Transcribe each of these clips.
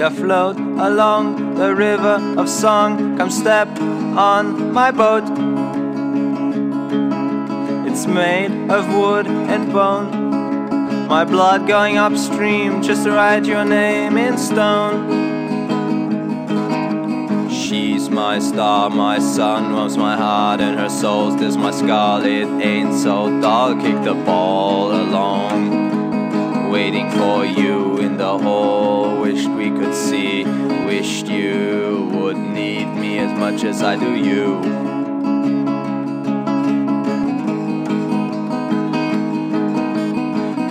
you float along the river of song. Come step on my boat. It's made of wood and bone. My blood going upstream just to write your name in stone. She's my star, my sun, warms my heart, and her soul's this my skull. It ain't so dull, kick the ball along. Waiting for you in the hall, wished we could see. Wished you would need me as much as I do you.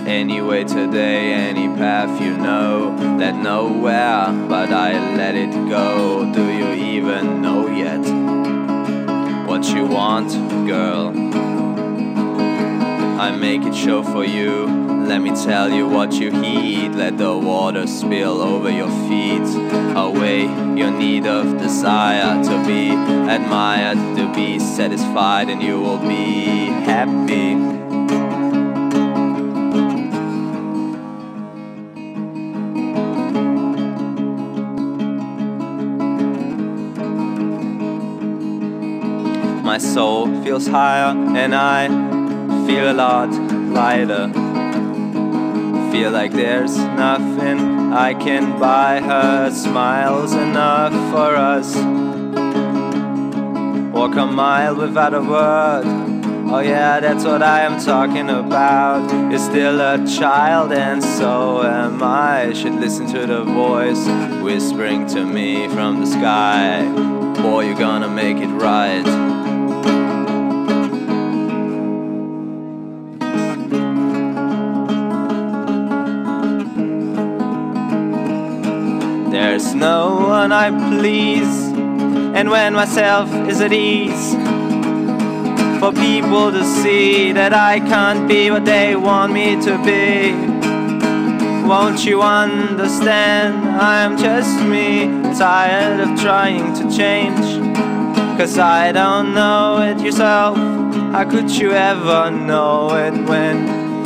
Anyway, today, any path you know led nowhere, but I let it go. Do you even know yet what you want, girl? I make it show for you. Let me tell you what you heed. Let the water spill over your feet. Away your need of desire to be admired, to be satisfied, and you will be happy. My soul feels higher and I feel a lot lighter. Feel like there's nothing I can buy her. Smiles enough for us. Walk a mile without a word. Oh yeah, that's what I am talking about. You're still a child and so am I. Should listen to the voice whispering to me from the sky. Boy, you're gonna make it right. There's no one I please, and when myself is at ease, for people to see that I can't be what they want me to be. Won't you understand? I'm just me, tired of trying to change, 'cause I don't know it yourself. How could you ever know it when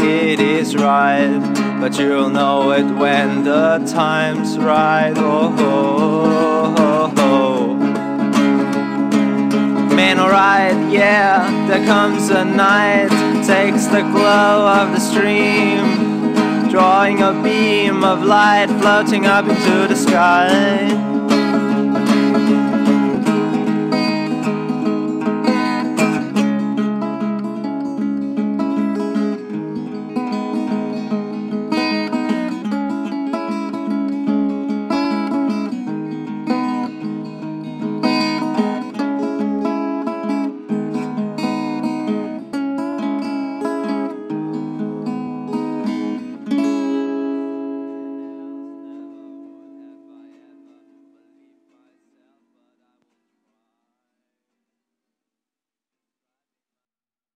it is right? But you'll know it when the time's right. Oh, oh, oh, oh. Man, alright, yeah. There comes a night, takes the glow of the stream, drawing a beam of light, floating up into the sky.